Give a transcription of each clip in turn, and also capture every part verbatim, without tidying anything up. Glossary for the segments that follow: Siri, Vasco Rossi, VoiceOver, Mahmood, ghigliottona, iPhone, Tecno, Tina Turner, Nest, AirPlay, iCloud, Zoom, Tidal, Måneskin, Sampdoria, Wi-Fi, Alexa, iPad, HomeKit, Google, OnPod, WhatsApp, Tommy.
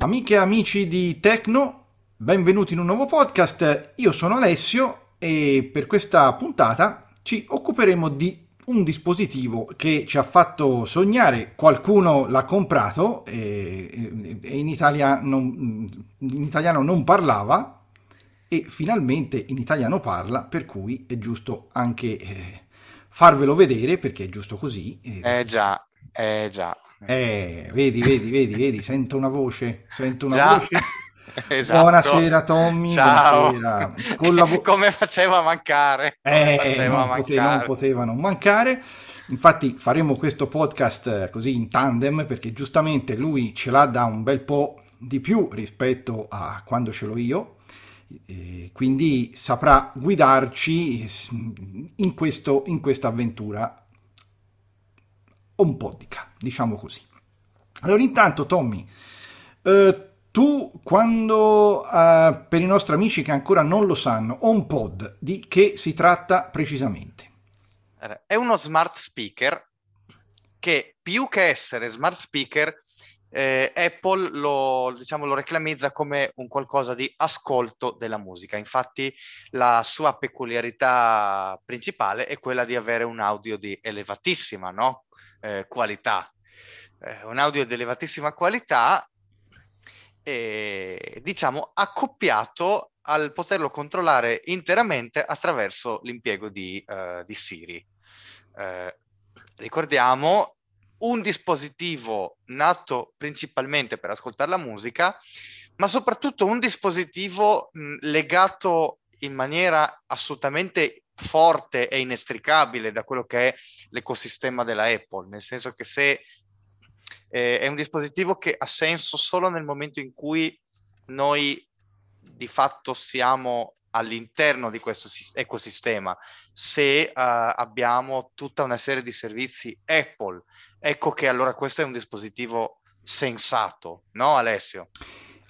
Amiche e amici di Tecno, benvenuti in un nuovo podcast. Io sono Alessio e per questa puntata ci occuperemo di un dispositivo che ci ha fatto sognare. Qualcuno l'ha comprato e, e in Italia non, in italiano non parlava, e finalmente in italiano parla, per cui è giusto anche eh, farvelo vedere, perché è giusto così. Eh già, eh già. Eh, vedi, vedi, vedi, vedi, sento una voce, sento una Già. voce. Esatto. Buonasera Tommy, ciao. Buonasera. Con la vo- Come faceva a mancare? Come eh, faceva non, a mancare. Poteva, non poteva non mancare. Infatti faremo questo podcast così in tandem, perché giustamente lui ce l'ha da un bel po' di più rispetto a quando ce l'ho io, e quindi saprà guidarci in questo in questa avventura un po' di ca, diciamo così. Allora, intanto Tommy, eh, tu quando eh, per i nostri amici che ancora non lo sanno, OnPod, di che si tratta precisamente? È uno smart speaker che, più che essere smart speaker, eh, Apple lo, diciamo, lo reclamizza come un qualcosa di ascolto della musica. Infatti la sua peculiarità principale è quella di avere un audio di elevatissima, no? Eh, qualità, eh, un audio di elevatissima qualità, e diciamo accoppiato al poterlo controllare interamente attraverso l'impiego di, eh, di Siri. Eh, ricordiamo, un dispositivo nato principalmente per ascoltare la musica, ma soprattutto un dispositivo mh, legato in maniera assolutamente forte e inestricabile da quello che è l'ecosistema della Apple, nel senso che se eh, è un dispositivo che ha senso solo nel momento in cui noi di fatto siamo all'interno di questo ecosistema, se eh, abbiamo tutta una serie di servizi Apple, ecco che allora questo è un dispositivo sensato, no Alessio?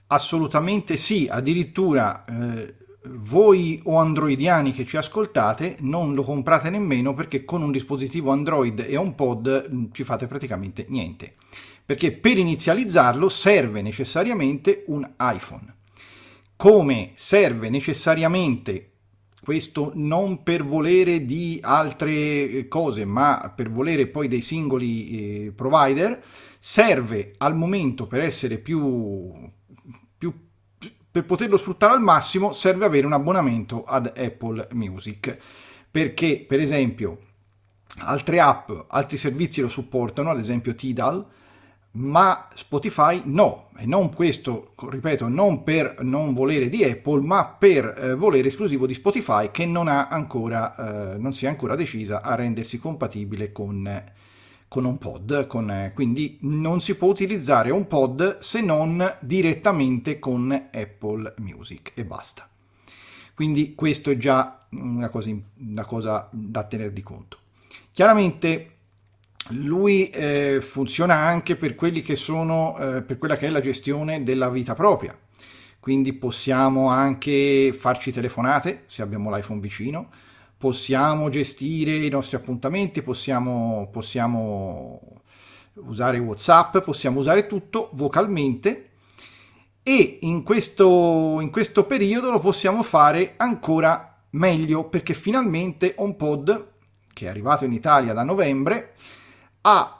Assolutamente sì, addirittura eh... voi o androidiani che ci ascoltate non lo comprate nemmeno, perché con un dispositivo Android e HomePod ci fate praticamente niente, perché per inizializzarlo serve necessariamente un iPhone, come serve necessariamente, questo non per volere di altre cose ma per volere poi dei singoli eh, provider, serve al momento per essere più più per poterlo sfruttare al massimo serve avere un abbonamento ad Apple Music, perché per esempio altre app, altri servizi lo supportano, ad esempio Tidal, ma Spotify no, e non questo, ripeto, non per non volere di Apple, ma per eh, volere esclusivo di Spotify, che non ha ancora, eh, non si è ancora decisa a rendersi compatibile con con HomePod, con, quindi non si può utilizzare HomePod se non direttamente con Apple Music e basta. Quindi questo è già una cosa, una cosa da tener di conto. Chiaramente lui eh, funziona anche per quelli che sono eh, per quella che è la gestione della vita propria. Quindi possiamo anche farci telefonate se abbiamo l'iPhone vicino. Possiamo gestire i nostri appuntamenti, possiamo, possiamo usare WhatsApp, possiamo usare tutto vocalmente, e in questo, in questo periodo lo possiamo fare ancora meglio, perché finalmente HomePod, che è arrivato in Italia da novembre, ha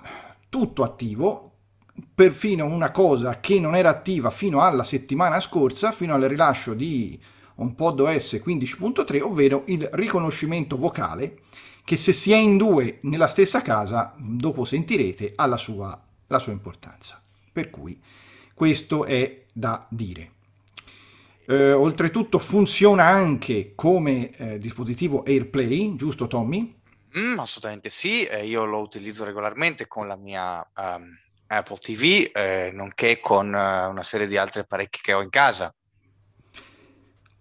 tutto attivo, perfino una cosa che non era attiva fino alla settimana scorsa, fino al rilascio di HomePod O S quindici punto tre, ovvero il riconoscimento vocale, che se si è in due nella stessa casa, dopo sentirete, ha la sua, la sua importanza. Per cui questo è da dire. Eh, oltretutto funziona anche come eh, dispositivo AirPlay, giusto Tommy? Mm, assolutamente sì, eh, io lo utilizzo regolarmente con la mia um, Apple T V, eh, nonché con uh, una serie di altri apparecchi che ho in casa.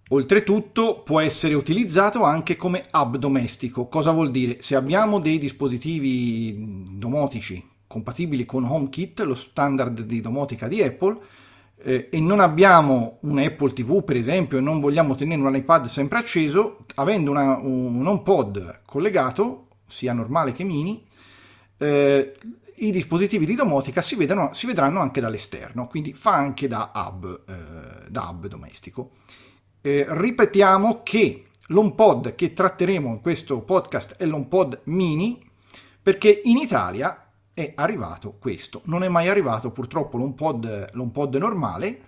Oltretutto può essere utilizzato anche come hub domestico. Cosa vuol dire? Se abbiamo dei dispositivi domotici compatibili con HomeKit, lo standard di domotica di Apple, eh, e non abbiamo un Apple T V per esempio e non vogliamo tenere un iPad sempre acceso, avendo una, un HomePod collegato sia normale che mini, eh, i dispositivi di domotica si, vedono, si vedranno anche dall'esterno, quindi fa anche da hub, eh, da hub domestico. Eh, ripetiamo che l'HomePod che tratteremo in questo podcast è l'HomePod mini, perché in Italia è arrivato questo, non è mai arrivato purtroppo l'HomePod, l'HomePod normale,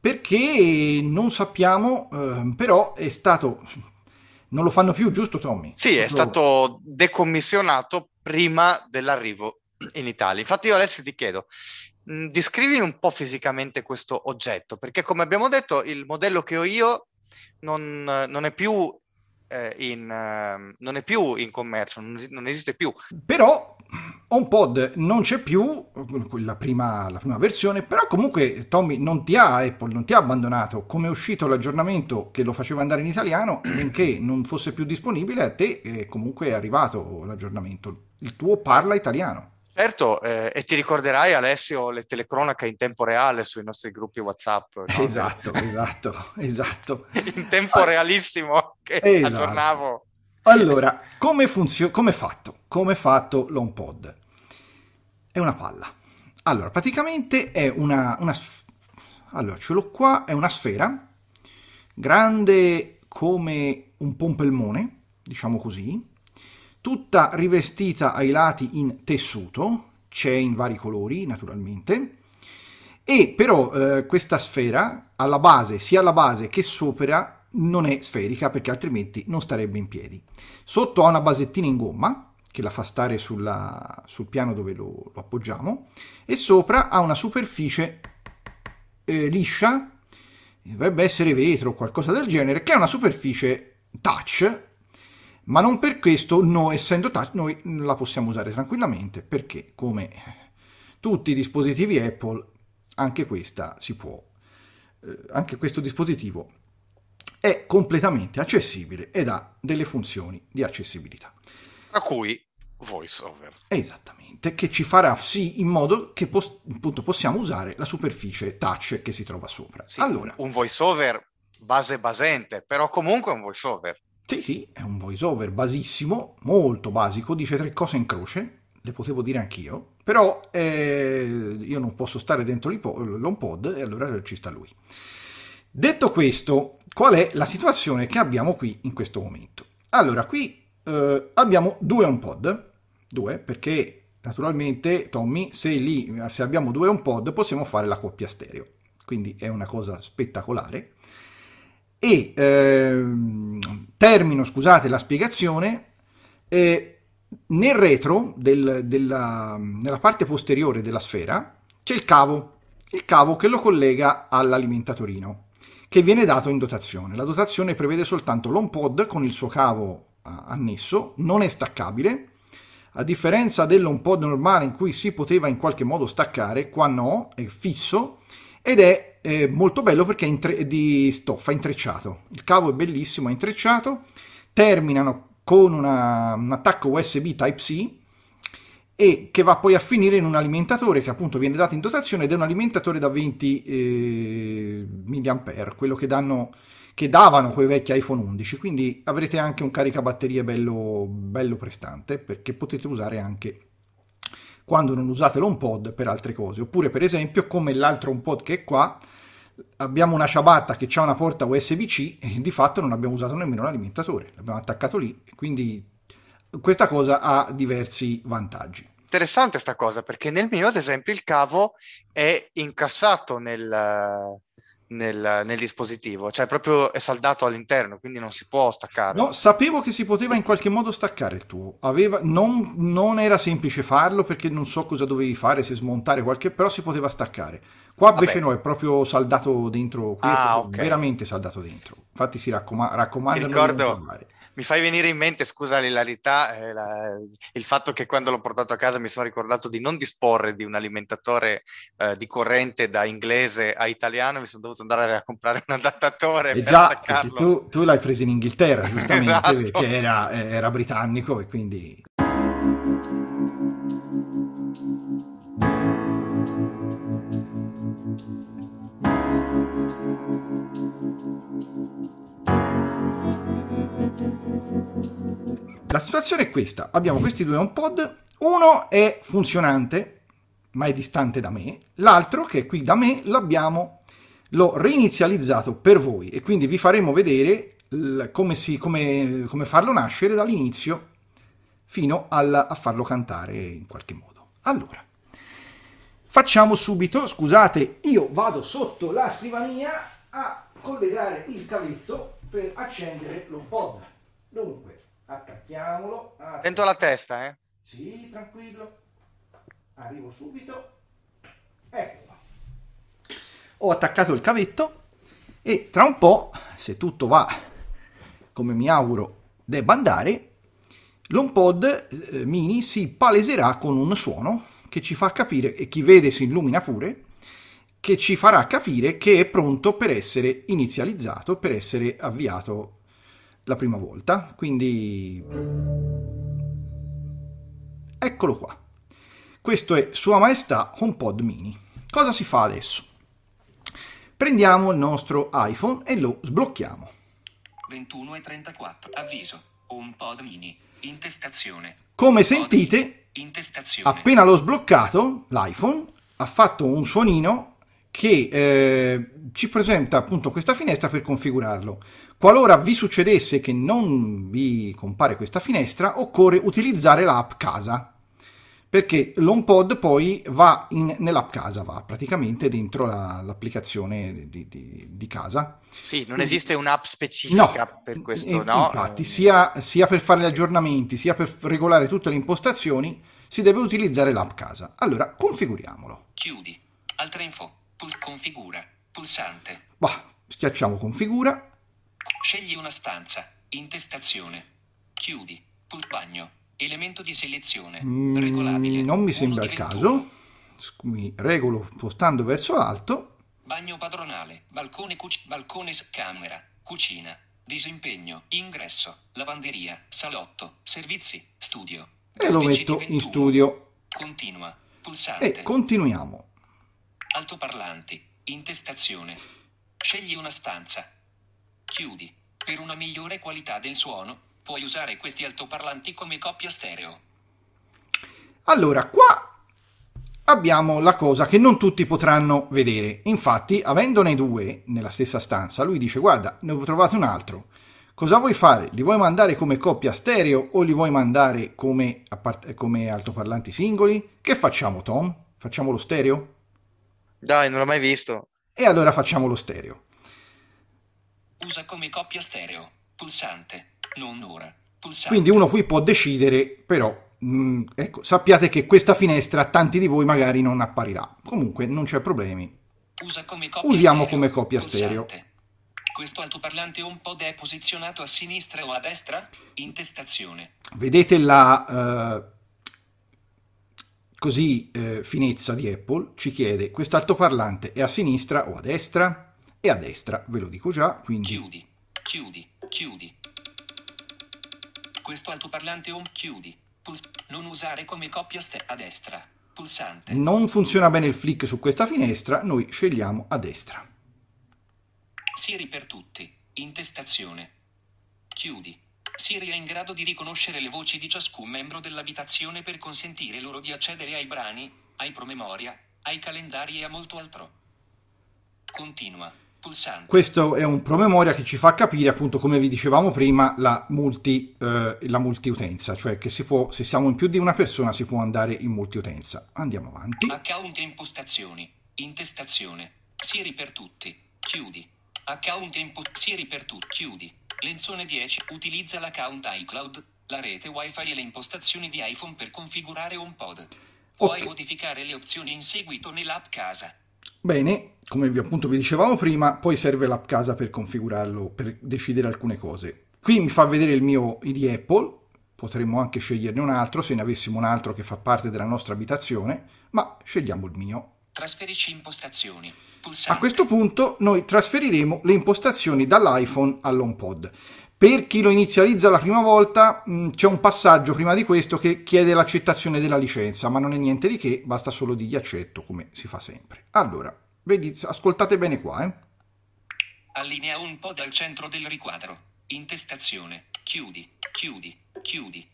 perché non sappiamo, eh, però è stato, non lo fanno più, giusto Tommy? Sì, è lo... stato decommissionato prima dell'arrivo in Italia. Infatti io adesso ti chiedo, mh, descrivimi un po' fisicamente questo oggetto, perché come abbiamo detto il modello che ho io non, non è più eh, in eh, non è più in commercio, non, non esiste più. Però HomePod non c'è più, la prima, la prima versione, però comunque Tommy non ti ha, Apple non ti ha abbandonato, come è uscito l'aggiornamento che lo faceva andare in italiano, benché non fosse più disponibile, a te eh, comunque è arrivato l'aggiornamento, il tuo parla italiano. Certo, eh, e ti ricorderai Alessio le telecronache in tempo reale sui nostri gruppi WhatsApp. No? Esatto, esatto, esatto. In tempo realissimo che esatto. aggiornavo. Allora, come funziona? Come è fatto? Come è fatto l'HomePod? È una palla. Allora, praticamente è una, una sf- allora ce l'ho qua, è una sfera grande come un pompelmone, diciamo così, tutta rivestita ai lati in tessuto, c'è in vari colori, naturalmente. E però eh, questa sfera alla base, sia alla base che sopra, non è sferica, perché altrimenti non starebbe in piedi. Sotto ha una basettina in gomma che la fa stare sulla, sul piano dove lo, lo appoggiamo, e sopra ha una superficie eh, liscia, dovrebbe essere vetro o qualcosa del genere, che è una superficie touch, ma non per questo, noi essendo touch noi la possiamo usare tranquillamente, perché come tutti i dispositivi Apple anche questa si può eh, anche questo dispositivo è completamente accessibile ed ha delle funzioni di accessibilità. A cui VoiceOver. Esattamente, che ci farà sì in modo che pos- appunto possiamo usare la superficie touch che si trova sopra. Sì, allora, un VoiceOver base basente, però comunque è un VoiceOver. Sì, sì, è un VoiceOver basissimo, molto basico, dice tre cose in croce, le potevo dire anch'io, però eh, io non posso stare dentro l'HomePod e allora ci sta lui. Detto questo, qual è la situazione che abbiamo qui in questo momento? Allora, qui eh, abbiamo due HomePod, due, perché naturalmente, Tommy, se, lì, se abbiamo due HomePod possiamo fare la coppia stereo, quindi è una cosa spettacolare. E eh, termino, scusate, la spiegazione, eh, nel retro, del, della, nella parte posteriore della sfera, c'è il cavo, il cavo che lo collega all'alimentatorino, che viene dato in dotazione. La dotazione prevede soltanto l'HomePod con il suo cavo annesso, non è staccabile, a differenza dell'HomePod normale in cui si poteva in qualche modo staccare, qua no, è fisso, ed è eh, molto bello perché è intre- di stoffa, intrecciato. Il cavo è bellissimo, è intrecciato, terminano con una, un attacco U S B Type-C, e che va poi a finire in un alimentatore che appunto viene dato in dotazione, ed è un alimentatore da venti eh, mAh, quello che danno che davano quei vecchi iPhone undici, quindi avrete anche un caricabatterie bello, bello prestante, perché potete usare anche quando non usate l'HomePod per altre cose, oppure per esempio come l'altro HomePod che è qua, abbiamo una ciabatta che ha una porta U S B-C e di fatto non abbiamo usato nemmeno l'alimentatore, l'abbiamo attaccato lì, quindi questa cosa ha diversi vantaggi. Interessante sta cosa, perché nel mio ad esempio il cavo è incassato nel, nel, nel dispositivo, cioè proprio è saldato all'interno, quindi non si può staccare. No, sapevo che si poteva in qualche modo staccare il tuo, aveva, non, non era semplice farlo perché non so cosa dovevi fare, se smontare qualche, però si poteva staccare. Qua invece no, è proprio saldato dentro, qui ah, è okay. Veramente saldato dentro, infatti si raccoma- raccomanda ricordo... non parlare. Mi fai venire in mente, scusa l'ilarità, eh, la, il fatto che quando l'ho portato a casa mi sono ricordato di non disporre di un alimentatore eh, di corrente da inglese a italiano, mi sono dovuto andare a comprare un adattatore eh per già, attaccarlo. Tu, tu l'hai preso in Inghilterra, giustamente, esatto. Perché era, era britannico e quindi... La situazione è questa: abbiamo questi due HomePod, uno è funzionante ma è distante da me, l'altro che è qui da me l'abbiamo, l'ho reinizializzato per voi e quindi vi faremo vedere l- come, si, come, come farlo nascere dall'inizio fino al, a farlo cantare in qualche modo. Allora, facciamo subito, scusate, io vado sotto la scrivania a collegare il cavetto per accendere l'HomePod. Dunque, attacchiamolo. Attacchiamo. Dentro la testa, eh? Sì, tranquillo. Arrivo subito. Ecco. Ho attaccato il cavetto e tra un po', se tutto va come mi auguro debba andare, l'HomePod mini si paleserà con un suono che ci fa capire, e chi vede si illumina pure, che ci farà capire che è pronto per essere inizializzato, per essere avviato la prima volta. Quindi eccolo qua. Questo è Sua Maestà HomePod mini. Cosa si fa adesso? Prendiamo il nostro iPhone e lo sblocchiamo. ventuno e trentaquattro, avviso, HomePod mini, intestazione. Come sentite, intestazione. Appena l'ho sbloccato, l'iPhone ha fatto un suonino che eh, ci presenta appunto questa finestra per configurarlo. Qualora vi succedesse che non vi compare questa finestra, occorre utilizzare l'app casa, perché l'HomePod poi va in, nell'app casa, va praticamente dentro la, l'applicazione di, di, di casa. Sì, non esiste un'app specifica no, per questo, no? Infatti, sia, sia per fare gli aggiornamenti, sia per regolare tutte le impostazioni, si deve utilizzare l'app casa. Allora, configuriamolo. Chiudi, altra info, Pul- configura, pulsante. Bah, schiacciamo configura. Scegli una stanza, intestazione, chiudi, Pul- bagno. Elemento di selezione regolabile. Mm, non mi sembra il caso. Mi regolo spostando verso l'alto. Bagno padronale, balcone, cuc- balcone camera, cucina, disimpegno, ingresso, lavanderia, salotto, servizi, studio. E lo metto in studio. Continua, pulsante. E continuiamo. Altoparlanti, intestazione. Scegli una stanza. Chiudi. Per una migliore qualità del suono puoi usare questi altoparlanti come coppia stereo. Allora, qua abbiamo la cosa che non tutti potranno vedere. Infatti, avendone due nella stessa stanza, lui dice: guarda, ne ho trovato un altro. Cosa vuoi fare? Li vuoi mandare come coppia stereo o li vuoi mandare come, appart- come altoparlanti singoli? Che facciamo, Tom? Facciamo lo stereo? Dai, non l'ho mai visto. E allora facciamo lo stereo. Usa come coppia stereo. Pulsante. Non ora. Pulsante. Quindi uno qui può decidere, però mh, ecco, sappiate che questa finestra a tanti di voi magari non apparirà. Comunque non c'è problemi. Usa come coppia Usiamo stereo. come coppia pulsante. stereo. Questo altoparlante HomePod è posizionato a sinistra o a destra? Intestazione. Vedete la eh, così eh, finezza di Apple? Ci chiede: questo altoparlante è a sinistra o a destra? È a destra, ve lo dico già. Quindi chiudi, chiudi, chiudi. Questo altoparlante home chiudi. Puls- non usare come coppia ste- a destra. Pulsante. Non funziona bene il flick su questa finestra, noi scegliamo a destra. Siri per tutti. Intestazione. Chiudi. Siri è in grado di riconoscere le voci di ciascun membro dell'abitazione per consentire loro di accedere ai brani, ai promemoria, ai calendari e a molto altro. Continua. Pulsante. Questo è un promemoria che ci fa capire, appunto, come vi dicevamo prima, la multi eh, la multiutenza, cioè che si può, se siamo in più di una persona, si può andare in multiutenza. Andiamo avanti. Account e impostazioni. Intestazione. Siri per tutti. Chiudi. Account e impo- Siri per tutti. Chiudi. Lenzone dieci. Utilizza l'account iCloud, la rete Wi-Fi e le impostazioni di iPhone per configurare HomePod. Puoi okay. modificare le opzioni in seguito nell'app casa. Bene, come vi, appunto vi dicevamo prima, poi serve l'app casa per configurarlo, per decidere alcune cose. Qui mi fa vedere il mio I D Apple, potremmo anche sceglierne un altro se ne avessimo un altro che fa parte della nostra abitazione, ma scegliamo il mio. Trasferisci impostazioni. Pulsante. A questo punto noi trasferiremo le impostazioni dall'iPhone all'HomePod. Per chi lo inizializza la prima volta mh, c'è un passaggio prima di questo che chiede l'accettazione della licenza, ma non è niente di che, basta solo dirgli accetto come si fa sempre. Allora, vedi, ascoltate bene qua. Eh. Allinea un pod al centro del riquadro. Intestazione. Chiudi. Chiudi. Chiudi.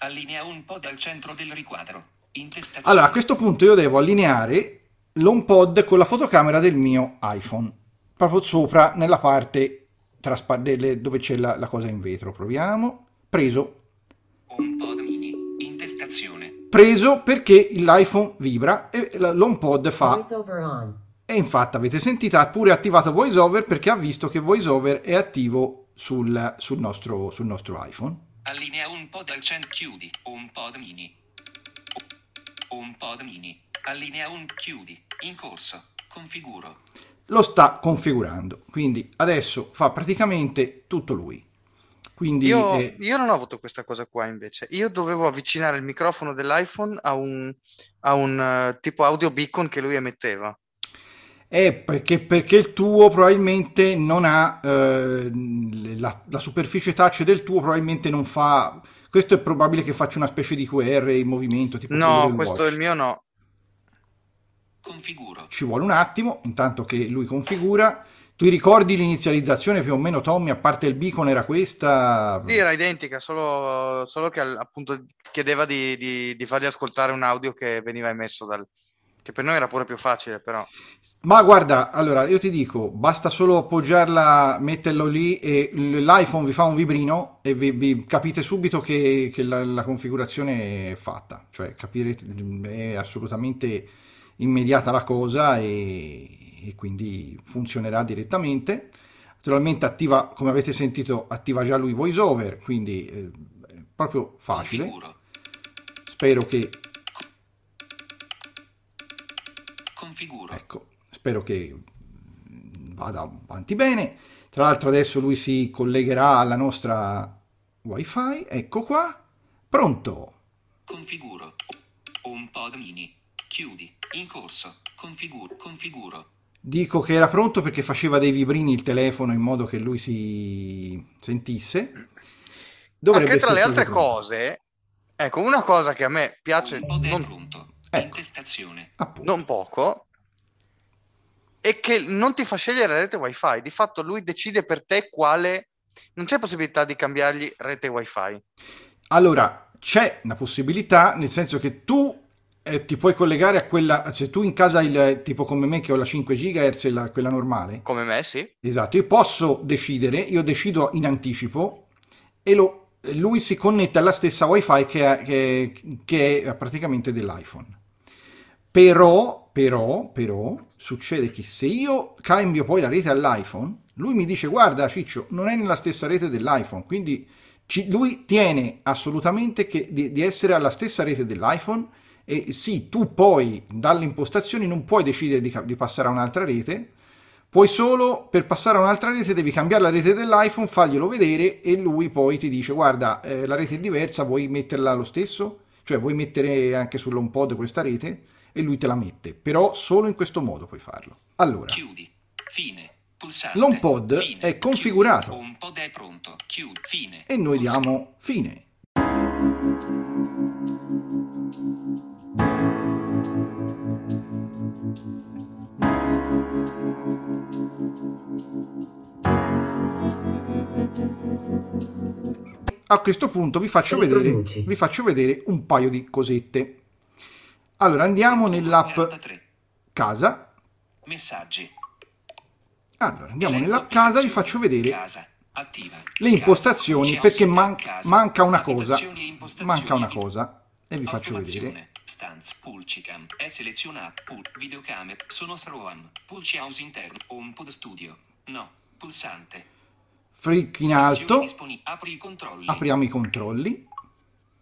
Allinea un pod al centro del riquadro. Intestazione. Allora, a questo punto io devo allineare l'OnPod con la fotocamera del mio iPhone, proprio sopra nella parte traspa- delle, dove c'è la, la cosa in vetro. Proviamo. Preso. OnPod mini. Intestazione. Preso perché l'iPhone vibra e l'OnPod fa. VoiceOver on. E infatti avete sentito, ha pure attivato VoiceOver perché ha visto che VoiceOver è attivo sul, sul, nostro, sul nostro iPhone. Allinea OnPod al centro. Chiudi. OnPod mini. OnPod mini. Allinea un, chiudi, in corso, configuro. Lo sta configurando, quindi adesso fa praticamente tutto lui. Quindi io, eh... io non ho avuto questa cosa qua invece. Io dovevo avvicinare il microfono dell'iPhone a un, a un uh, tipo audio beacon che lui emetteva. Eh, perché, perché il tuo probabilmente non ha, eh, la, la superficie touch del tuo probabilmente non fa... Questo è probabile che faccia una specie di Q R in movimento. Tipo no, questo è il mio no. Configuro. Ci vuole un attimo, intanto che lui configura. Tu ricordi l'inizializzazione più o meno, Tommy? A parte il beacon era questa? Sì, era identica, solo, solo che appunto chiedeva di, di, di fargli ascoltare un audio che veniva emesso dal... che per noi era pure più facile, però. Ma guarda, allora, io ti dico, basta solo appoggiarla, metterlo lì e l'iPhone vi fa un vibrino e vi, vi capite subito che, che la, la configurazione è fatta. Cioè, capirete, è assolutamente... immediata la cosa e, e quindi funzionerà direttamente. Naturalmente attiva, come avete sentito, attiva già lui VoiceOver, quindi eh, è proprio facile. Configuro. Spero che configuro. Ecco, spero che vada avanti bene. Tra l'altro adesso lui si collegherà alla nostra Wi-Fi. Ecco qua. Pronto. Configuro. HomePod mini. Chiudi. In corso. Configuro. Configuro. Dico che era pronto perché faceva dei vibrini il telefono in modo che lui si sentisse. Dovrebbe anche tra le altre pronto. Cose, ecco, una cosa che a me piace non, ecco, non poco è che non ti fa scegliere la rete Wi-Fi. Di fatto lui decide per te quale... Non c'è possibilità di cambiargli rete Wi-Fi. Allora, c'è una possibilità, nel senso che tu... Eh, ti puoi collegare a quella, se tu in casa hai il tipo come me che ho la cinque gigahertz e la, quella normale come me, sì, esatto, io posso decidere, io decido in anticipo e lo, lui si connette alla stessa Wi-Fi che, ha, che, che è praticamente dell'iPhone, però, però, però succede che se io cambio poi la rete all'iPhone lui mi dice guarda Ciccio non è nella stessa rete dell'iPhone, quindi ci, lui tiene assolutamente che, di, di essere alla stessa rete dell'iPhone. E sì, tu poi dalle impostazioni non puoi decidere di, di passare a un'altra rete, puoi solo, per passare a un'altra rete devi cambiare la rete dell'iPhone, farglielo vedere e lui poi ti dice guarda eh, la rete è diversa, vuoi metterla lo stesso? Cioè vuoi mettere anche sull'HomePod questa rete? E lui te la mette, però solo in questo modo puoi farlo. Allora, chiudi, fine, pulsante, l'HomePod fine, è configurato, chiudi, HomePod è pronto, chiudi, fine, e noi pulsante. Diamo fine. A questo punto vi faccio vedere, vi faccio vedere un paio di cosette. Allora andiamo nell'app casa. Messaggi. Allora andiamo nell'app casa, vi faccio vedere le impostazioni perché man- manca una cosa. Manca una cosa e vi faccio vedere. Stanza, Pulcicam, è selezionata, Pul, videocamera, sono Sroan, Pulci House interno, HomePod studio, no, pulsante. Freak in alto, apri i controlli. Apriamo i controlli.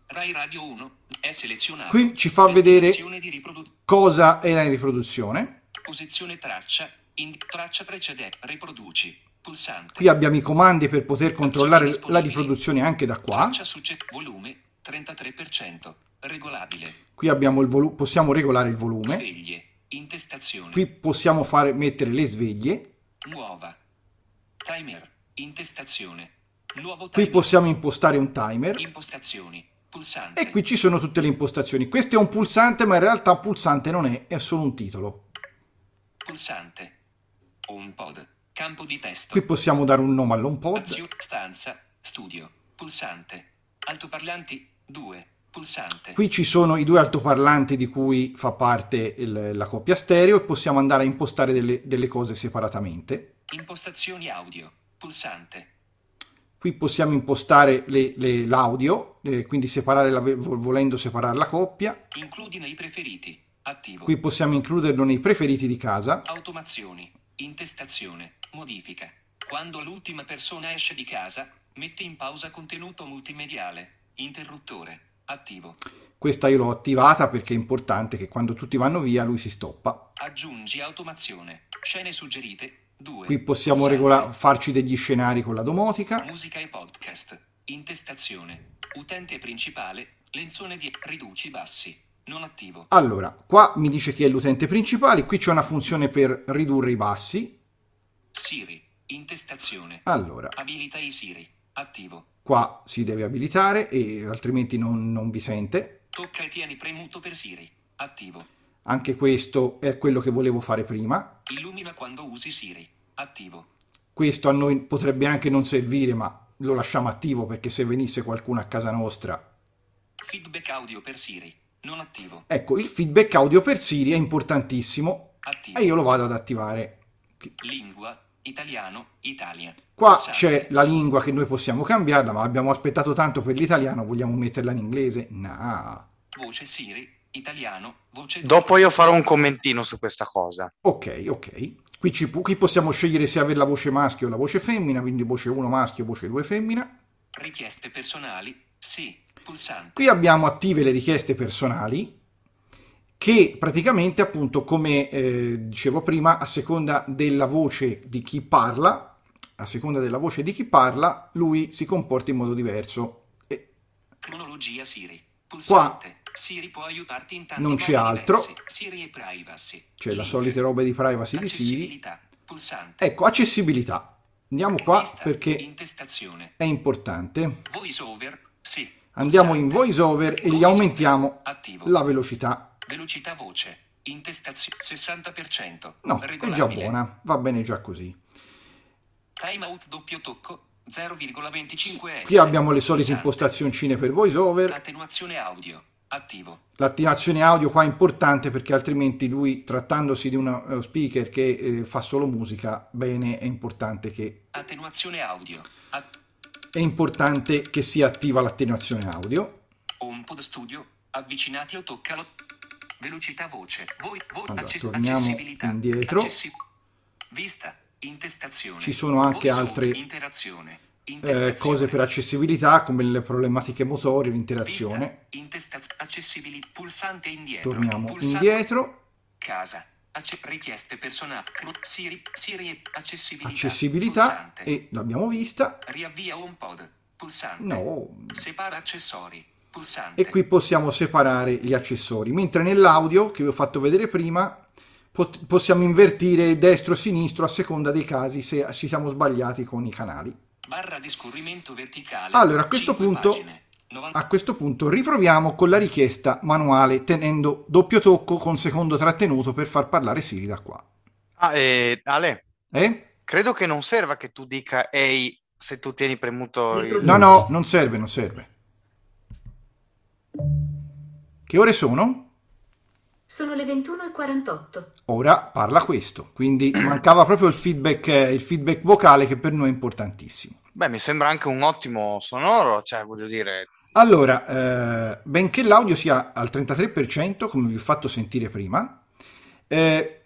Rai Radio uno, è selezionato. Qui ci fa vedere riprodu- cosa era in riproduzione. Posizione traccia, in traccia precedente, riproduci, pulsante. Qui abbiamo i comandi per poter controllare la riproduzione anche da qua. Traccia succe- volume, trentatré per cento. Regolabile. Qui abbiamo il volu- possiamo regolare il volume. Sveglie. Intestazione. Qui possiamo fare mettere le sveglie. Nuova. Timer. Intestazione. Nuovo timer. Qui possiamo impostare un timer. Impostazioni. Pulsante. E qui ci sono tutte le impostazioni. Questo è un pulsante, ma in realtà pulsante non è, è solo un titolo. Pulsante. HomePod, campo di testo. Qui possiamo dare un nome all'HomePod. Stanza, studio, pulsante, altoparlanti, due, pulsante. Qui ci sono i due altoparlanti di cui fa parte il, la coppia stereo, e possiamo andare a impostare delle, delle cose separatamente. Impostazioni audio, pulsante. Qui possiamo impostare le, le, l'audio, eh, quindi separare la, volendo separare la coppia. Includi nei preferiti, attivo. Qui possiamo includerlo nei preferiti di casa. Automazioni, intestazione, modifica. Quando l'ultima persona esce di casa, metti in pausa contenuto multimediale, interruttore, attivo. Questa io l'ho attivata perché è importante che quando tutti vanno via lui si stoppa. Aggiungi automazione, scene suggerite. due. Qui possiamo regola- farci degli scenari con la domotica. Musica e podcast. Intestazione. Utente principale. Lenzone di riduci bassi. Non attivo. Allora, qua mi dice chi è l'utente principale. Qui c'è una funzione per ridurre i bassi. Siri. Intestazione. Allora. Abilita i Siri. Attivo. Qua si deve abilitare e altrimenti non, non vi sente. Tocca e tieni premuto per Siri. Attivo. Anche questo è quello che volevo fare prima. Illumina quando usi Siri. Attivo. Questo a noi potrebbe anche non servire, ma lo lasciamo attivo perché se venisse qualcuno a casa nostra... Feedback audio per Siri. Non attivo. Ecco, il feedback audio per Siri è importantissimo. Attivo. E io lo vado ad attivare. Lingua, italiano, Italia. Qua Sali. C'è la lingua che noi possiamo cambiarla, ma abbiamo aspettato tanto per l'italiano, vogliamo metterla in inglese? No. Voce Siri. Italiano, voce... Dopo io farò un commentino su questa cosa. Ok, ok. Qui, ci, qui possiamo scegliere se avere la voce maschio o la voce femmina, quindi voce uno maschio, voce due femmina. Richieste personali, sì, pulsante. Qui abbiamo attive le richieste personali, che praticamente, appunto, come eh, dicevo prima, a seconda della voce di chi parla, a seconda della voce di chi parla, lui si comporta in modo diverso. E... Cronologia Siri, pulsante. Qua, Siri può aiutarti in tanti non c'è altro. Siri e privacy. C'è la solita roba di privacy di Siri. Pulsante. Ecco, accessibilità. Andiamo qua perché è importante. VoiceOver, sì. Andiamo in VoiceOver e gli aumentiamo la velocità. Velocità voce, intestazione sessanta per cento. No, è già buona, va bene già così. Timeout doppio tocco. zero virgola venticinque secondi. Qui abbiamo le solite impostazioncine per VoiceOver. Attenuazione audio. Attivo. L'attivazione audio qua è importante perché altrimenti lui, trattandosi di uno speaker che eh, fa solo musica, bene, è importante che... Attenuazione audio. At- è importante che sia attiva l'attenuazione audio. HomePod Studio, avvicinati o toccalo. Velocità voce. Voi, voi, allora, access- torniamo indietro. Accessi- vista, intestazione. Ci sono anche voice altre... Interazione. Eh, cose per accessibilità come le problematiche motorie, l'interazione. Vista, accessibili, pulsante indietro. Torniamo pulsante. Indietro. Casa. Acce- richieste personali. Siri, Siri accessibilità. Accessibilità pulsante. E l'abbiamo vista. Riavvia HomePod. Pulsante. No. Separa accessori. Pulsante. E qui possiamo separare gli accessori. Mentre nell'audio che vi ho fatto vedere prima pot- possiamo invertire destro e sinistro a seconda dei casi se ci siamo sbagliati con i canali. Barra di scorrimento verticale. Allora, a questo punto pagine, novanta... a questo punto riproviamo con la richiesta manuale tenendo doppio tocco con secondo trattenuto per far parlare Siri da qua. Ah, eh, Ale. Eh? Credo che non serva che tu dica "Ehi" se tu tieni premuto il... No, no, non serve, non serve. Che ore sono? Sono le ventuno e quarantotto. Ora parla questo, quindi mancava proprio il feedback, il feedback vocale che per noi è importantissimo. Beh, mi sembra anche un ottimo sonoro, cioè voglio dire... Allora, eh, benché l'audio sia al trentatré per cento, come vi ho fatto sentire prima, eh,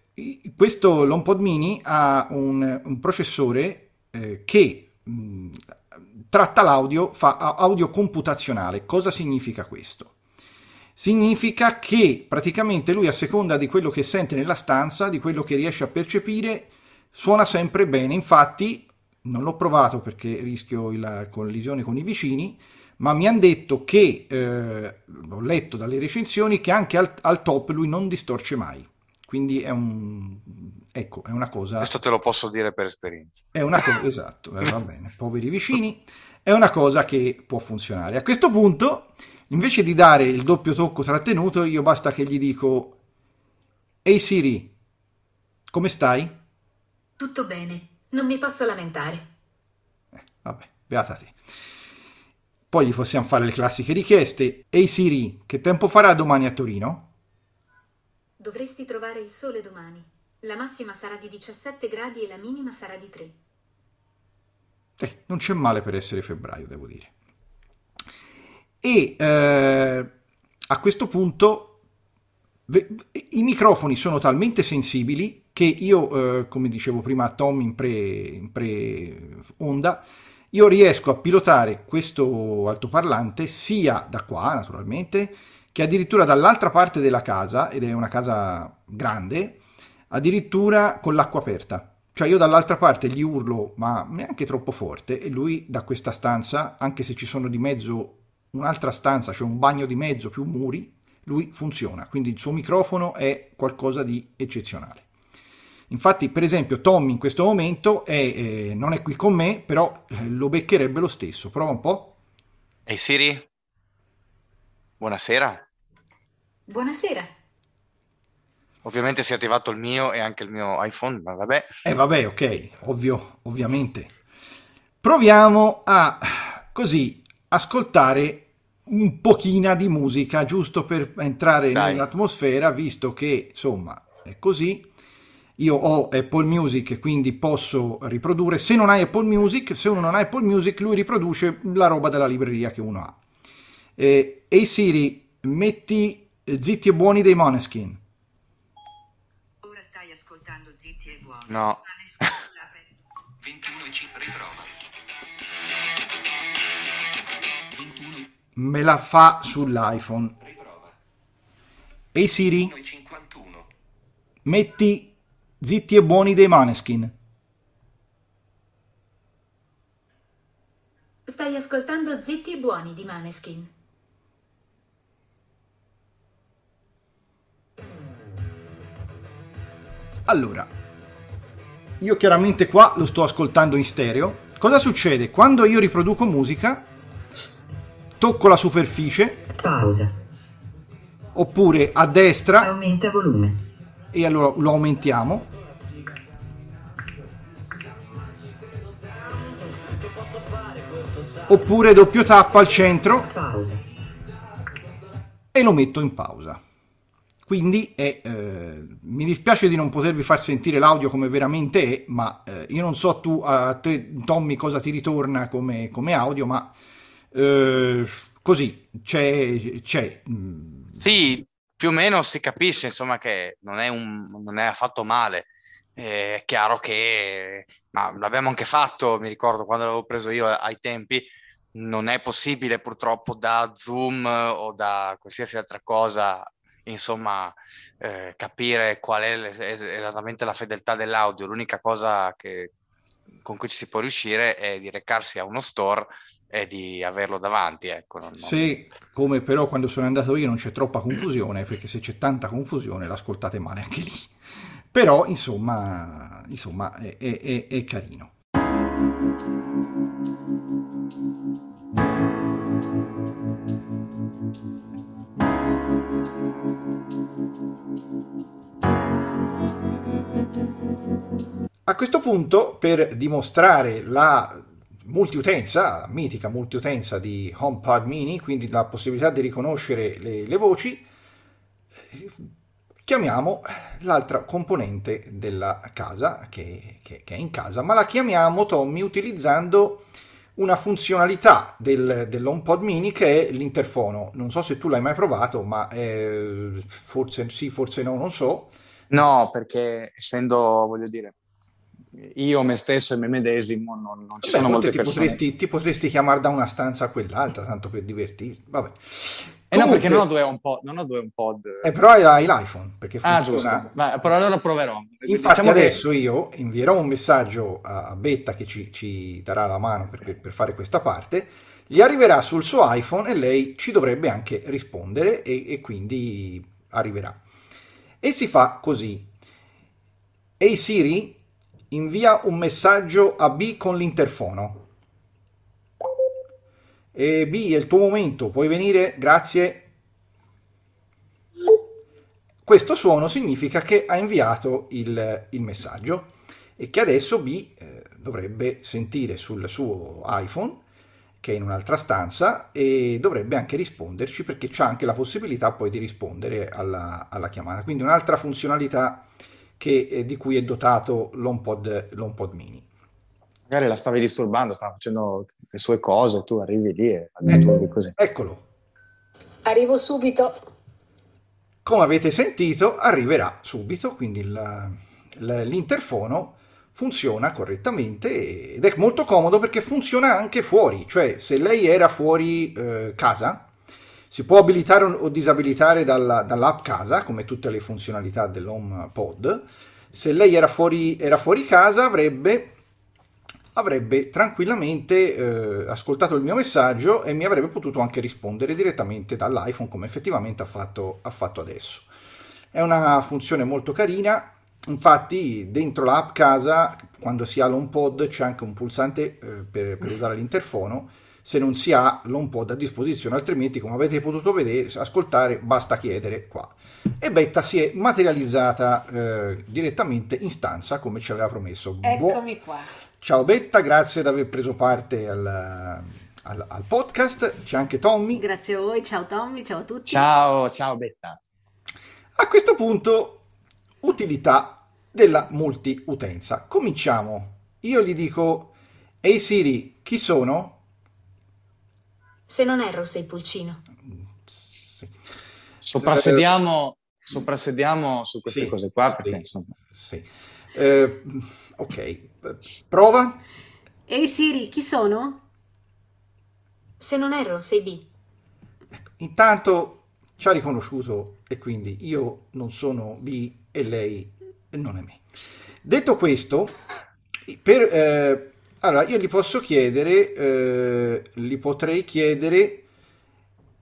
questo HomePod mini ha un, un processore eh, che mh, tratta l'audio, fa audio computazionale. Cosa significa questo? Significa che praticamente lui, a seconda di quello che sente nella stanza, di quello che riesce a percepire, suona sempre bene. Infatti non l'ho provato perché rischio la collisione con i vicini, ma mi hanno detto che eh, ho letto dalle recensioni che anche al, al top lui non distorce mai, quindi è un ecco è una cosa, questo te lo posso dire per esperienza, è una cosa esatto, eh, va bene, poveri vicini, è una cosa che può funzionare. A questo punto, invece di dare il doppio tocco trattenuto, io basta che gli dico "Ehi Siri, come stai?" Tutto bene, non mi posso lamentare. Eh, vabbè, beata te. Poi gli possiamo fare le classiche richieste. Ehi Siri, che tempo farà domani a Torino? Dovresti trovare il sole domani. La massima sarà di diciassette gradi e la minima sarà di tre. Eh, non c'è male per essere febbraio, devo dire. E eh, a questo punto ve, i microfoni sono talmente sensibili che io, eh, come dicevo prima a Tom in pre, in pre-onda, io riesco a pilotare questo altoparlante sia da qua, naturalmente, che addirittura dall'altra parte della casa, ed è una casa grande, addirittura con l'acqua aperta. Cioè io dall'altra parte gli urlo, ma neanche troppo forte, e lui da questa stanza, anche se ci sono di mezzo un'altra stanza, cioè un bagno di mezzo più muri, lui funziona. Quindi il suo microfono è qualcosa di eccezionale. Infatti, per esempio, Tommy in questo momento è, eh, non è qui con me, però eh, lo beccherebbe lo stesso. Prova un po'. Ehi Siri, buonasera. Buonasera. Ovviamente si è attivato il mio e anche il mio iPhone, ma vabbè. Eh vabbè, ok, ovvio, ovviamente. Proviamo a, così, ascoltare un pochino di musica, giusto per entrare Dai. nell'atmosfera, visto che, insomma, è così. Io ho Apple Music, quindi posso riprodurre. Se non hai Apple Music, se uno non ha Apple Music, lui riproduce la roba della libreria che uno ha. Eh, Ehi Siri, metti Zitti e Buoni dei Måneskin. No. Me la fa sull'iPhone. Ehi hey Siri, metti Zitti e Buoni dei Måneskin. Stai ascoltando Zitti e Buoni di Måneskin. Allora, io chiaramente qua lo sto ascoltando in stereo. Cosa succede? Quando io riproduco musica, tocco la superficie. Pausa. Oppure a destra. Aumenta volume. E allora lo aumentiamo. Oppure doppio tappo al centro. Pausa. E lo metto in pausa. Quindi eh, eh, mi dispiace di non potervi far sentire l'audio come veramente è, ma eh, io non so tu, a te Tommy, cosa ti ritorna come, come audio, ma eh, così c'è, c'è. Sì, più o meno si capisce, insomma, che non è, un, non è affatto male. È chiaro che, ma l'abbiamo anche fatto, mi ricordo quando l'avevo preso io ai tempi, non è possibile purtroppo da Zoom o da qualsiasi altra cosa, insomma, eh, capire qual è esattamente la fedeltà dell'audio. L'unica cosa che, con cui ci si può riuscire è di recarsi a uno store e di averlo davanti, ecco. Non, se, come però quando sono andato io, non c'è troppa confusione, perché se c'è tanta confusione l'ascoltate male anche lì. Però, insomma, insomma è, è, è carino. A questo punto, per dimostrare la multiutenza, la mitica multiutenza di HomePod mini, quindi la possibilità di riconoscere le, le voci, chiamiamo l'altra componente della casa, che, che, che è in casa, ma la chiamiamo Tommy utilizzando una funzionalità del, dell'HomePod mini, che è l'interfono. Non so se tu l'hai mai provato, ma eh, forse sì, forse no, non so. No, perché essendo, voglio dire, io me stesso e me medesimo, non, non ci Beh, sono molte ti persone. Potresti, ti potresti chiamare da una stanza a quell'altra, tanto per divertirti. Vabbè. E eh no, perché non ho due HomePod. Non ho due HomePod. Eh, però hai l'iPhone, perché funziona. Ah, giusto. Vai, però allora proverò. Infatti diciamo adesso che io invierò un messaggio a Betta, che ci, ci darà la mano per, per fare questa parte. Gli arriverà sul suo iPhone e lei ci dovrebbe anche rispondere e, e quindi arriverà. E si fa così. Ehi Siri, invia un messaggio a B con l'interfono. E B, è il tuo momento, puoi venire? Grazie. Questo suono significa che ha inviato il, il messaggio. e che adesso B eh, dovrebbe sentire sul suo iPhone, che è in un'altra stanza, e dovrebbe anche risponderci, perché c'è anche la possibilità poi di rispondere alla, alla chiamata. Quindi un'altra funzionalità che, eh, di cui è dotato l'HomePod, l'HomePod mini. Magari la stavi disturbando, stava facendo le sue cose, tu arrivi lì e disturbi così. Eccolo. Arrivo subito. Come avete sentito, arriverà subito, quindi il, l'interfono funziona correttamente ed è molto comodo perché funziona anche fuori, cioè se lei era fuori eh, casa si può abilitare o disabilitare dalla, dall'app casa, come tutte le funzionalità dell'HomePod. Se lei era fuori, era fuori casa avrebbe, avrebbe tranquillamente eh, ascoltato il mio messaggio e mi avrebbe potuto anche rispondere direttamente dall'iPhone, come effettivamente ha fatto, ha fatto adesso. È una funzione molto carina. Infatti dentro l'app casa, quando si ha l'HomePod, c'è anche un pulsante eh, per, per usare l'interfono, se non si ha l'HomePod a disposizione, altrimenti, come avete potuto vedere, ascoltare, basta chiedere qua. E Betta si è materializzata eh, direttamente in stanza, come ci aveva promesso. Eccomi qua. Ciao Betta, grazie di aver preso parte al... al, al podcast. C'è anche Tommy. Grazie a voi, ciao Tommy, ciao a tutti. Ciao, ciao Betta. A questo punto... utilità della multiutenza. Cominciamo. Io gli dico: "Ehi Siri, chi sono?" Se non erro sei Pulcino. Sì. Soprassediamo, soprassediamo su queste sì, cose qua. Perché, sì, insomma... sì. Eh, ok, prova. "Ehi Siri, chi sono?" Se non erro sei B. Ecco, intanto ci ha riconosciuto e quindi io non sono B e lei non è me. Detto questo, per, eh, allora io gli posso chiedere, eh, gli potrei chiedere: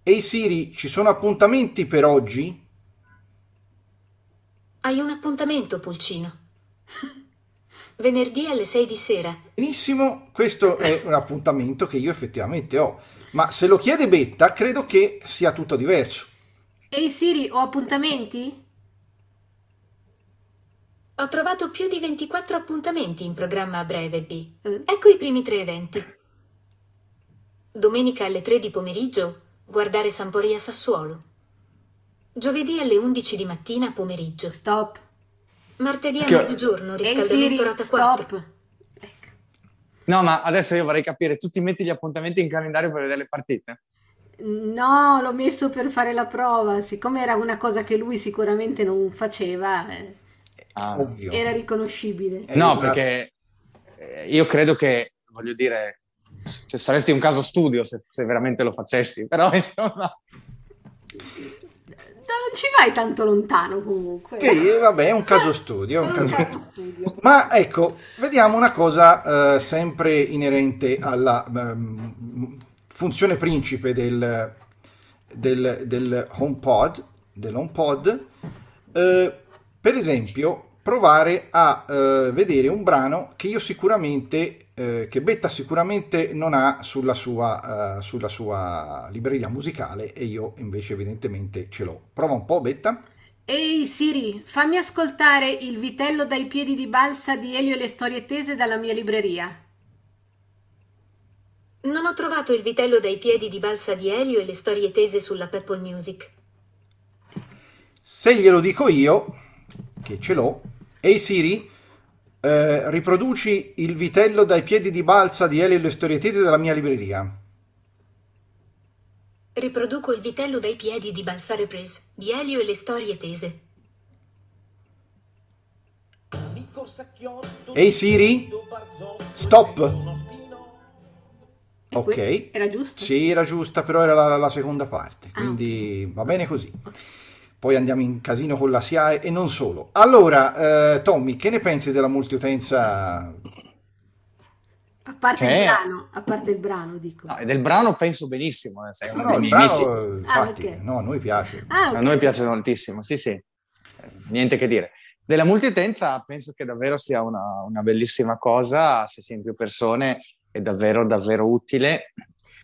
"Ehi Siri, ci sono appuntamenti per oggi?" Hai un appuntamento, Pulcino. Venerdì alle sei di sera. Benissimo, questo è un appuntamento che io effettivamente ho, ma se lo chiede Betta credo che sia tutto diverso. "Ehi Siri, ho appuntamenti? Ho trovato più di ventiquattro appuntamenti in programma a breve, B. Ecco i primi tre eventi. Domenica alle tre di pomeriggio, guardare Sampdoria Sassuolo. Giovedì alle undici di mattina pomeriggio. Stop. Martedì a mezzogiorno, riscaldamento rata quattro. Stop. Ecco. No, ma adesso io vorrei capire, tu ti metti gli appuntamenti in calendario per vedere le partite? No, l'ho messo per fare la prova, siccome era una cosa che lui sicuramente non faceva... Eh. Ah, ovvio. Era riconoscibile. No, perché io credo che, voglio dire, cioè, saresti un caso studio se, se veramente lo facessi, però insomma non ci vai tanto lontano comunque. Sì, vabbè, è un caso studio, un caso... un caso studio. Ma ecco, vediamo una cosa eh, sempre inerente alla eh, funzione principe del del, del HomePod, dell'HomePod eh, per esempio, provare a eh, vedere un brano che io sicuramente, eh, che Betta sicuramente non ha sulla sua, eh, sulla sua libreria musicale e io invece evidentemente ce l'ho. Prova un po', Betta. "Ehi Siri, fammi ascoltare Il vitello dai piedi di balsa di Elio e le storie tese dalla mia libreria." Non ho trovato Il vitello dai piedi di balsa di Elio e le storie tese sulla Apple Music. Se glielo dico io... che ce l'ho: "Ehi Siri, eh, riproduci Il vitello dai piedi di balsa di Elio e le storie tese dalla mia libreria." Riproduco Il vitello dai piedi di balsa reprise di Elio e le storie tese. "Ehi Siri, stop." Ok, era giusta? Sì, era giusta, però era la, la seconda parte, quindi ah, va bene così. Poi andiamo in casino con la S I A E e non solo. Allora, eh, Tommy, che ne pensi della multiutenza? A parte che... il brano, a parte il brano, dico. No, del brano penso benissimo. Eh, sei no, no, il brano, infatti, ah, okay. No, a noi piace. Ah, okay. A noi piace moltissimo, sì, sì. Eh, niente che dire. Della multiutenza penso che davvero sia una, una bellissima cosa, se si in più persone è davvero, davvero utile.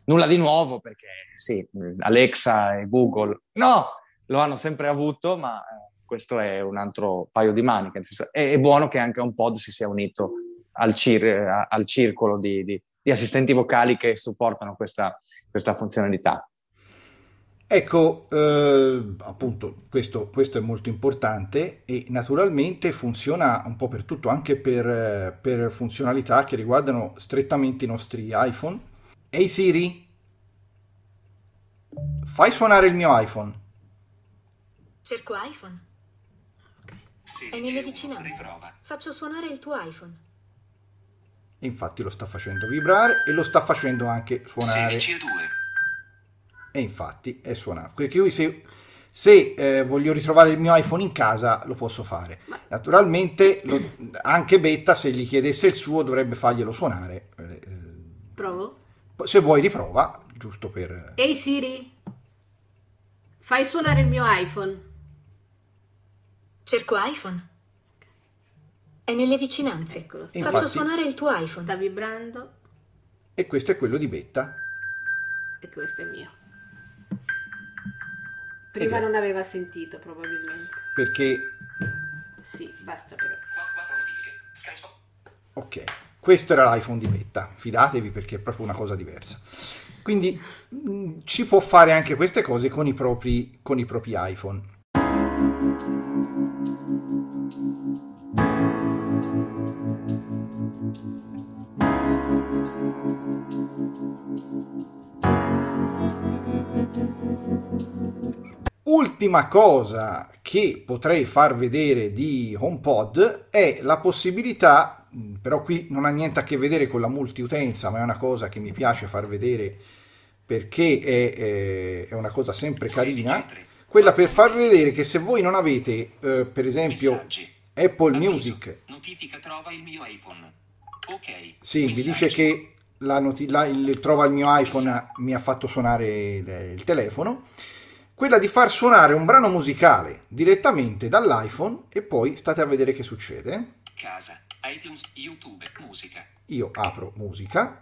Nulla di nuovo, perché sì, Alexa e Google, no! Lo hanno sempre avuto, ma questo è un altro paio di maniche. È, è buono che anche HomePod si sia unito al, cir- al circolo di, di, di assistenti vocali che supportano questa, questa funzionalità. Ecco, eh, appunto, questo, questo è molto importante e naturalmente funziona un po' per tutto, anche per, per funzionalità che riguardano strettamente i nostri iPhone. Ehi Siri, fai suonare il mio iPhone. Cerco iPhone. Okay. Sì, è nelle vicinanze. Riprova. Faccio suonare il tuo iPhone. Infatti lo sta facendo vibrare e lo sta facendo anche suonare. sedici e due E infatti è suonato. Perché io se, se eh, voglio ritrovare il mio iPhone in casa lo posso fare. Naturalmente lo, anche Betta, se gli chiedesse il suo, dovrebbe farglielo suonare. Provo? Se vuoi riprova, giusto per... Ehi Siri, fai suonare il mio iPhone. Cerco iPhone. È nelle vicinanze. Eccolo, sta... Faccio infatti suonare il tuo iPhone. Sta vibrando. E questo è quello di Betta. E questo è mio. Prima non aveva sentito probabilmente. Perché? Sì, basta però. Ok, questo era l'iPhone di Betta, fidatevi perché è proprio una cosa diversa. Quindi mh, ci può fare anche queste cose con i propri, con i propri iPhone. Ultima cosa che potrei far vedere di HomePod è la possibilità, però qui non ha niente a che vedere con la multiutenza, ma è una cosa che mi piace far vedere perché è, è una cosa sempre carina, quella per far vedere che se voi non avete eh, per esempio Messaggi. Apple Avviso. Music notifica trova il mio iPhone. Ok. Sì, Messaggi. Mi dice che la noti- la, il, trova il mio iPhone Messaggi. Mi ha fatto suonare il, il telefono. Quella di far suonare un brano musicale direttamente dall'iPhone e poi state a vedere che succede. Casa, iTunes, YouTube, musica. Io apro musica.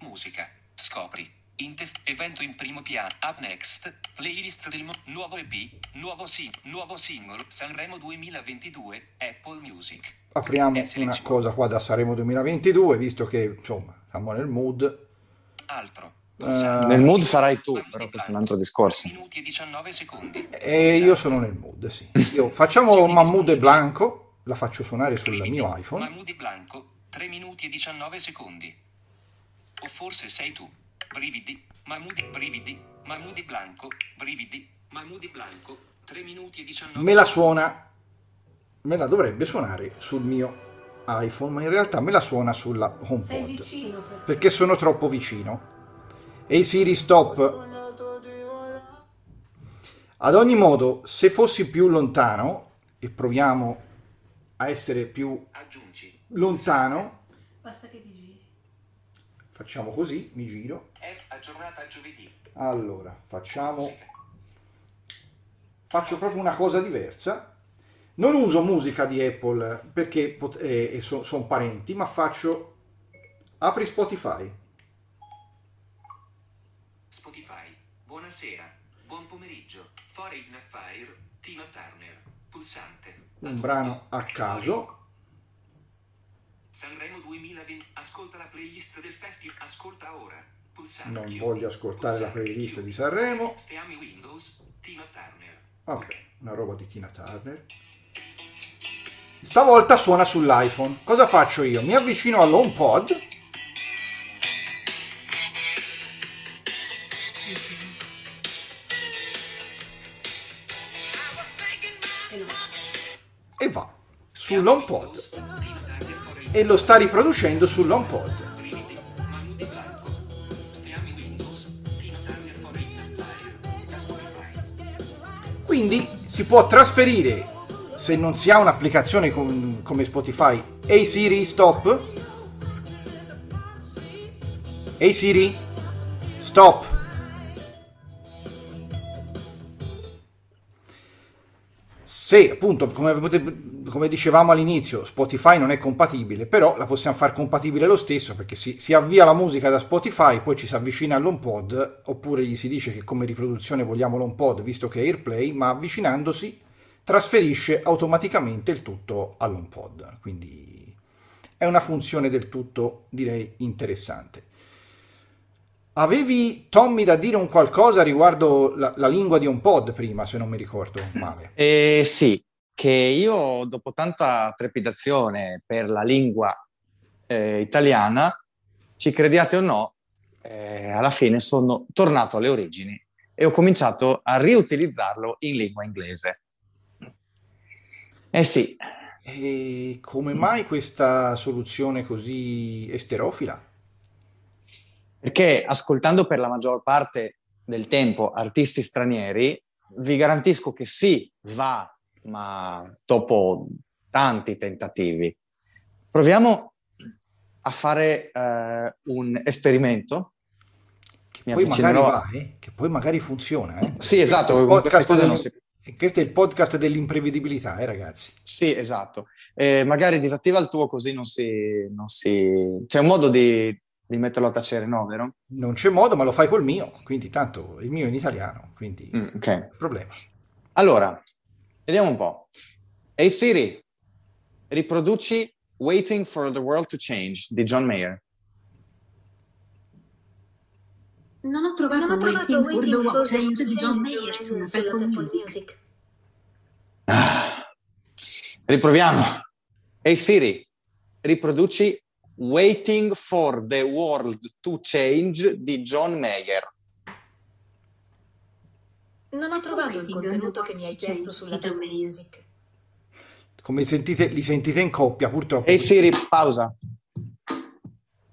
Musica, scopri, in test, evento in primo piano, up next, playlist del mo- nuovo E P, nuovo si, nuovo singolo, Sanremo duemilaventidue, Apple Music. Apriamo una cosa qua da Sanremo duemilaventidue, visto che insomma siamo nel mood. Altro. Uh, nel mood sarai tu, però questo è un altro discorso. diciannove secondi E io sono nel mood, sì. Io facciamo Mahmood e Blanco, la faccio suonare sul mio iPhone. Mahmood e Blanco, tre minuti e diciannove secondi O forse sei tu. Brividi, Mahmood e brividi, Mahmood e Blanco, brividi, Mahmood e Blanco, tre minuti e diciannove Me la suona, me la dovrebbe suonare sul mio iPhone, ma in realtà me la suona sulla HomePod, perché sono troppo vicino. Ehi Siri, stop. Ad ogni modo, se fossi più lontano, e proviamo a essere più Aggiungi. Lontano, basta che ti giri. Facciamo così, mi giro. È aggiornata giovedì. Allora, facciamo... Faccio proprio una cosa diversa. Non uso musica di Apple perché pot- eh, so- sono parenti, ma faccio... Apri Spotify. Buonasera, buon pomeriggio, Foreign Affair, Tina Turner, pulsante. Un brano a caso. Sanremo duemilaventi, ascolta la playlist del festival, ascolta ora, pulsante. Non voglio ascoltare la playlist di Sanremo. Stiamo in Windows, Tina Turner. Vabbè, una roba di Tina Turner. Stavolta suona sull'iPhone. Cosa faccio io? Mi avvicino all'HomePod. E va sull'HomePod e lo sta riproducendo sull'HomePod. Quindi si può trasferire, se non si ha un'applicazione com- come Spotify. Ehi Siri, stop. Ehi Siri, stop. Se appunto, come, come dicevamo all'inizio, Spotify non è compatibile, però la possiamo far compatibile lo stesso, perché si, si avvia la musica da Spotify, poi ci si avvicina all'HomePod, oppure gli si dice che come riproduzione vogliamo l'HomePod, visto che è AirPlay, ma avvicinandosi trasferisce automaticamente il tutto all'OnPod, quindi è una funzione del tutto, direi, interessante. Avevi, Tommy, da dire un qualcosa riguardo la, la lingua di OnPod prima, se non mi ricordo male. Eh, sì, che io dopo tanta trepidazione per la lingua eh, italiana, ci crediate o no, eh, alla fine sono tornato alle origini e ho cominciato a riutilizzarlo in lingua inglese. Eh sì. E come mai questa soluzione così esterofila? Perché ascoltando per la maggior parte del tempo artisti stranieri, vi garantisco che sì, va, ma dopo tanti tentativi. Proviamo a fare eh, un esperimento. Che poi, avvicinerò... magari va, eh? Che poi magari funziona. Eh? Sì, esatto. E questo è il podcast dell'imprevedibilità, eh, ragazzi? Sì, esatto. Eh, magari disattiva il tuo, così non si, non si... C'è un modo di, di metterlo a tacere, no, vero? Non c'è modo, ma lo fai col mio, quindi tanto il mio è in italiano, quindi mm, okay. Non è problema. Allora, vediamo un po'. Hey Siri, riproduci Waiting for the World to Change di John Mayer. Non ho trovato non ho Waiting for the World to Change di John Mayer su Apple Music. Ah. Riproviamo. Hey Siri, riproduci Waiting for the World to Change di John Mayer. Non ho trovato il contenuto che mi hai chiesto sulla Apple Music. Come sentite, li sentite in coppia, purtroppo. Hey Siri, pausa.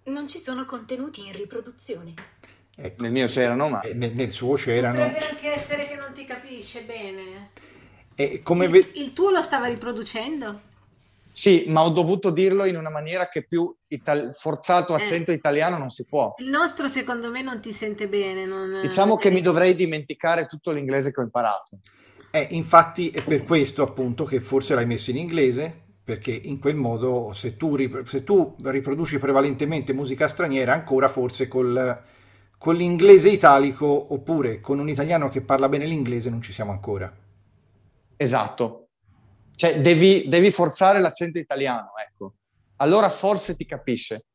Non ci sono contenuti in riproduzione. Ecco. Nel mio c'erano, ma nel, nel suo c'erano. Potrebbe anche essere che non ti capisce bene. E come ve... il, il tuo lo stava riproducendo? Sì, ma ho dovuto dirlo in una maniera che più ital- forzato accento eh. italiano non si può. Il nostro secondo me non ti sente bene. Non... Diciamo che mi dovrei dimenticare tutto l'inglese che ho imparato. Eh, infatti è per questo appunto che forse l'hai messo in inglese, perché in quel modo se tu, rip- se tu riproduci prevalentemente musica straniera ancora forse col... con l'inglese italico oppure con un italiano che parla bene l'inglese non ci siamo ancora. Esatto. Cioè devi, devi forzare l'accento italiano, ecco. Allora forse ti capisce.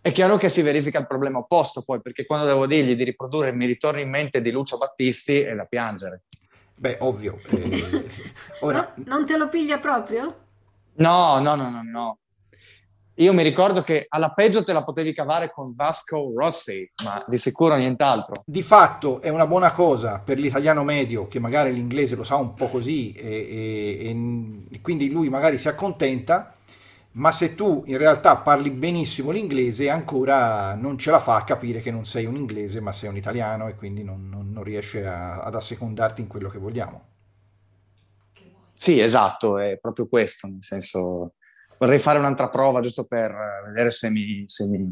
È chiaro che si verifica il problema opposto poi, perché quando devo dirgli di riprodurre mi ritorna in mente di Lucio Battisti e da piangere. Beh, ovvio. Eh, ora... no, non te lo piglia proprio? No, no, no, no, no. Io mi ricordo che alla peggio te la potevi cavare con Vasco Rossi, ma di sicuro nient'altro. Di fatto è una buona cosa per l'italiano medio, che magari l'inglese lo sa un po' così, e, e, e quindi lui magari si accontenta, ma se tu in realtà parli benissimo l'inglese ancora non ce la fa a capire che non sei un inglese ma sei un italiano, e quindi non, non, non riesce a, ad assecondarti in quello che vogliamo. Sì, esatto, è proprio questo, nel senso... Vorrei fare un'altra prova giusto per vedere se mi... se mi...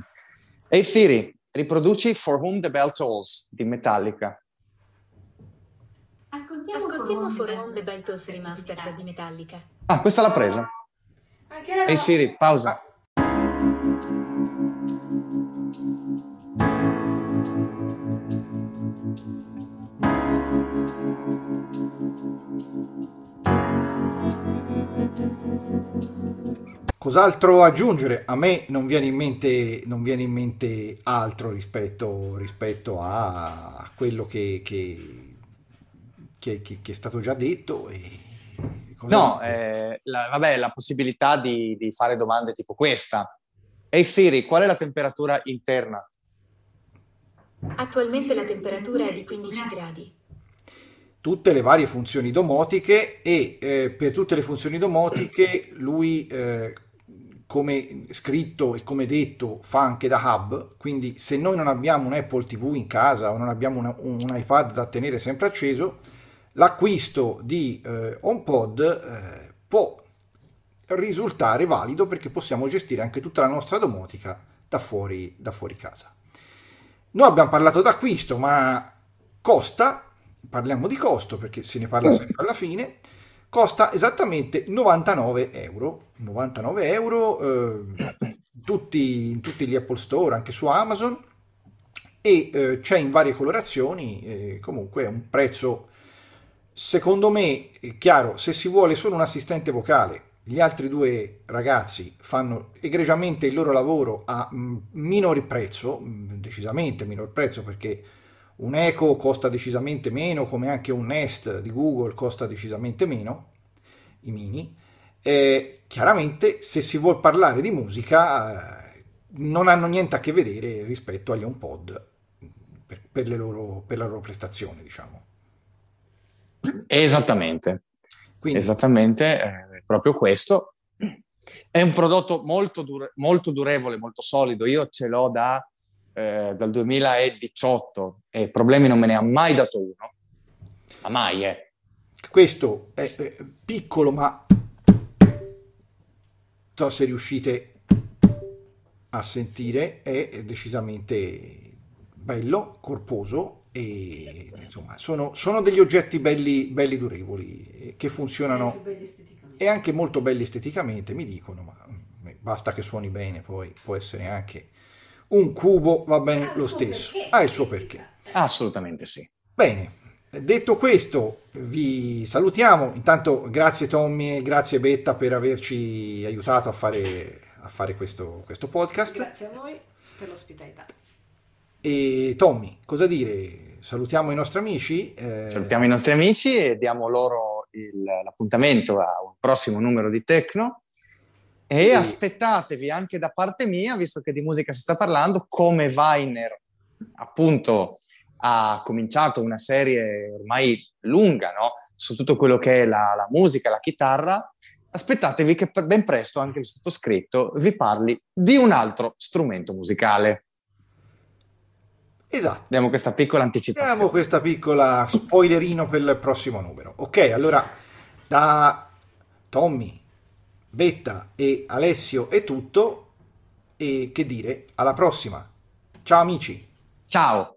Hey Siri, riproduci For Whom the Bell Tolls di Metallica. Ascoltiamo, Ascoltiamo For Whom the Bell Tolls Remastered di Metallica. Ah, questa l'ha presa. Hey no. Siri, pausa. Cos'altro aggiungere? A me non viene in mente, non viene in mente altro rispetto, rispetto a quello che, che, che, che è stato già detto. E no, eh, la, vabbè, la possibilità di, di fare domande tipo questa. Hey Siri, qual è la temperatura interna? Attualmente la temperatura è di quindici gradi. Tutte le varie funzioni domotiche, e eh, per tutte le funzioni domotiche lui, eh, come scritto e come detto, fa anche da hub, quindi se noi non abbiamo un Apple ti vu in casa o non abbiamo una, un iPad da tenere sempre acceso, l'acquisto di eh, HomePod eh, può risultare valido, perché possiamo gestire anche tutta la nostra domotica da fuori, da fuori casa. Noi abbiamo parlato d'acquisto, ma costa... Parliamo di costo perché se ne parla sempre alla fine. Costa esattamente novantanove euro. novantanove euro eh, tutti, in tutti gli Apple Store, anche su Amazon, e eh, c'è in varie colorazioni. Eh, comunque è un prezzo Secondo me, è chiaro, se si vuole solo un assistente vocale, gli altri due ragazzi fanno egregiamente il loro lavoro a minor prezzo, decisamente minor prezzo, perché un Echo costa decisamente meno, come anche un Nest di Google costa decisamente meno, i mini. Eh, chiaramente se si vuol parlare di musica eh, non hanno niente a che vedere rispetto agli HomePod per, per, le loro, per la loro prestazione, diciamo. Esattamente. Quindi, esattamente, eh, proprio questo. È un prodotto molto, dure, molto durevole, molto solido. Io ce l'ho da, eh, dal duemiladiciotto e problemi non me ne ha mai dato uno. Ma mai, eh. Questo è, è piccolo, ma non so se riuscite a sentire, è decisamente bello, corposo e insomma sono, sono degli oggetti belli, belli durevoli che funzionano e anche molto belli esteticamente, mi dicono, ma basta che suoni bene, poi può essere anche un cubo, va bene lo stesso, ha il suo perché. Assolutamente sì. Bene. Detto questo, vi salutiamo. Intanto grazie Tommy e grazie Betta per averci aiutato a fare, a fare questo, questo podcast. Grazie a voi per l'ospitalità. E Tommy, cosa dire? Salutiamo i nostri amici? Eh... Salutiamo i nostri amici e diamo loro il, l'appuntamento a un prossimo numero di Tecno. E, e aspettatevi anche da parte mia, visto che di musica si sta parlando, come Viner, appunto, ha cominciato una serie ormai lunga, no? Su tutto quello che è la, la musica, la chitarra. Aspettatevi che per ben presto anche il sottoscritto vi parli di un altro strumento musicale. Esatto. Abbiamo questa piccola anticipazione. Abbiamo questa piccola spoilerino per il prossimo numero. Ok, allora da Tommy, Betta e Alessio è tutto. E che dire, alla prossima. Ciao amici. Ciao.